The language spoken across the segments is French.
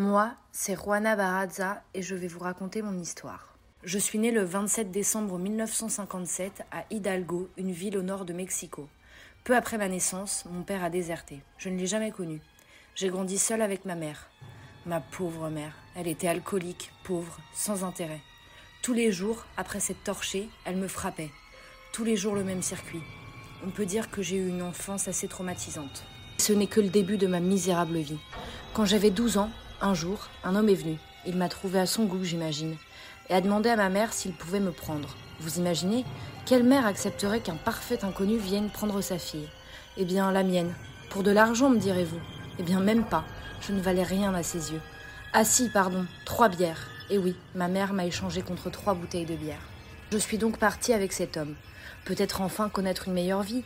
Moi, c'est Juana Barraza et je vais vous raconter mon histoire. Je suis née le 27 décembre 1957 à Hidalgo, une ville au nord de Mexico. Peu après ma naissance, mon père a déserté. Je ne l'ai jamais connu. J'ai grandi seule avec ma mère. Ma pauvre mère, elle était alcoolique, pauvre, sans intérêt. Tous les jours, après s'être torchée, elle me frappait. Tous les jours le même circuit. On peut dire que j'ai eu une enfance assez traumatisante. Ce n'est que le début de ma misérable vie. Quand j'avais 12 ans, un jour, un homme est venu. Il m'a trouvé à son goût, j'imagine, et a demandé à ma mère s'il pouvait me prendre. Vous imaginez? Quelle mère accepterait qu'un parfait inconnu vienne prendre sa fille? Eh bien, la mienne. Pour de l'argent, me direz-vous? Eh bien, même pas. Je ne valais rien à ses yeux. Ah si, pardon, 3 bières. Eh oui, ma mère m'a échangé contre 3 bouteilles de bière. Je suis donc partie avec cet homme. Peut-être enfin connaître une meilleure vie?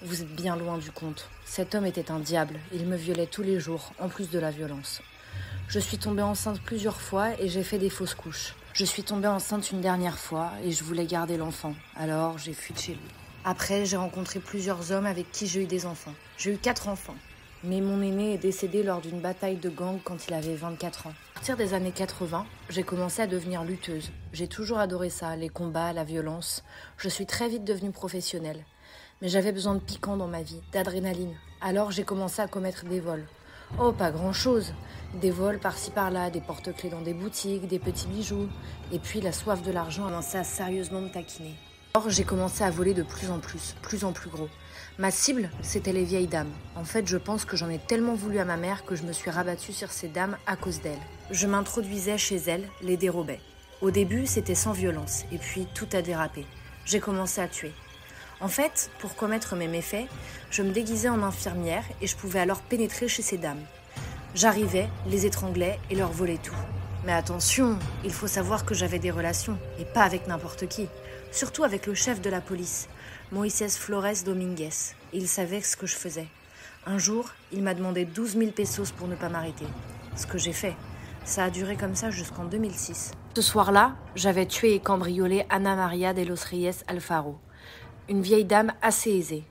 Vous êtes bien loin du compte. Cet homme était un diable. Il me violait tous les jours, en plus de la violence. Je suis tombée enceinte plusieurs fois et j'ai fait des fausses couches. Je suis tombée enceinte une dernière fois et je voulais garder l'enfant. Alors j'ai fui de chez lui. Après, j'ai rencontré plusieurs hommes avec qui j'ai eu des enfants. J'ai eu 4 enfants. Mais mon aîné est décédé lors d'une bataille de gangs quand il avait 24 ans. À partir des années 80, j'ai commencé à devenir lutteuse. J'ai toujours adoré ça, les combats, la violence. Je suis très vite devenue professionnelle. Mais j'avais besoin de piquant dans ma vie, d'adrénaline. Alors j'ai commencé à commettre des vols. Oh, pas grand-chose. Des vols par-ci par-là, des porte-clés dans des boutiques, des petits bijoux. Et puis la soif de l'argent a commencé à sérieusement me taquiner. Alors j'ai commencé à voler de plus en plus gros. Ma cible, c'était les vieilles dames. En fait, je pense que j'en ai tellement voulu à ma mère que je me suis rabattue sur ces dames à cause d'elles. Je m'introduisais chez elles, les dérobais. Au début, c'était sans violence. Et puis, tout a dérapé. J'ai commencé à tuer. En fait, pour commettre mes méfaits, je me déguisais en infirmière et je pouvais alors pénétrer chez ces dames. J'arrivais, les étranglais et leur volais tout. Mais attention, il faut savoir que j'avais des relations, et pas avec n'importe qui. Surtout avec le chef de la police, Moisés Flores Dominguez. Il savait ce que je faisais. Un jour, il m'a demandé 12 000 pesos pour ne pas m'arrêter. Ce que j'ai fait. Ça a duré comme ça jusqu'en 2006. Ce soir-là, j'avais tué et cambriolé Ana Maria de los Ries Alfaro. Une vieille dame assez aisée.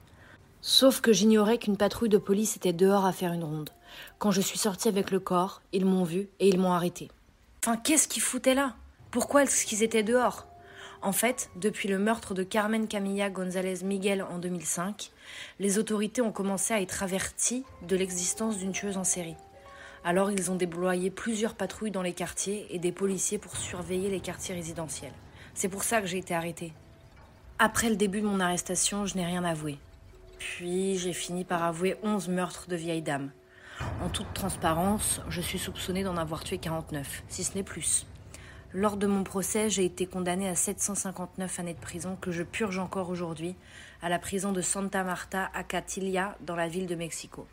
Sauf que j'ignorais qu'une patrouille de police était dehors à faire une ronde. Quand je suis sortie avec le corps, ils m'ont vue et ils m'ont arrêtée. Enfin, qu'est-ce qu'ils foutaient là? Pourquoi est-ce qu'ils étaient dehors? En fait, depuis le meurtre de Carmen Camilla Gonzalez Miguel en 2005, les autorités ont commencé à être averties de l'existence d'une tueuse en série. Alors ils ont déployé plusieurs patrouilles dans les quartiers et des policiers pour surveiller les quartiers résidentiels. C'est pour ça que j'ai été arrêtée. Après le début de mon arrestation, je n'ai rien avoué. Puis j'ai fini par avouer 11 meurtres de vieilles dames. En toute transparence, je suis soupçonnée d'en avoir tué 49, si ce n'est plus. Lors de mon procès, j'ai été condamnée à 759 années de prison que je purge encore aujourd'hui à la prison de Santa Marta, Acatitla, dans la ville de Mexico.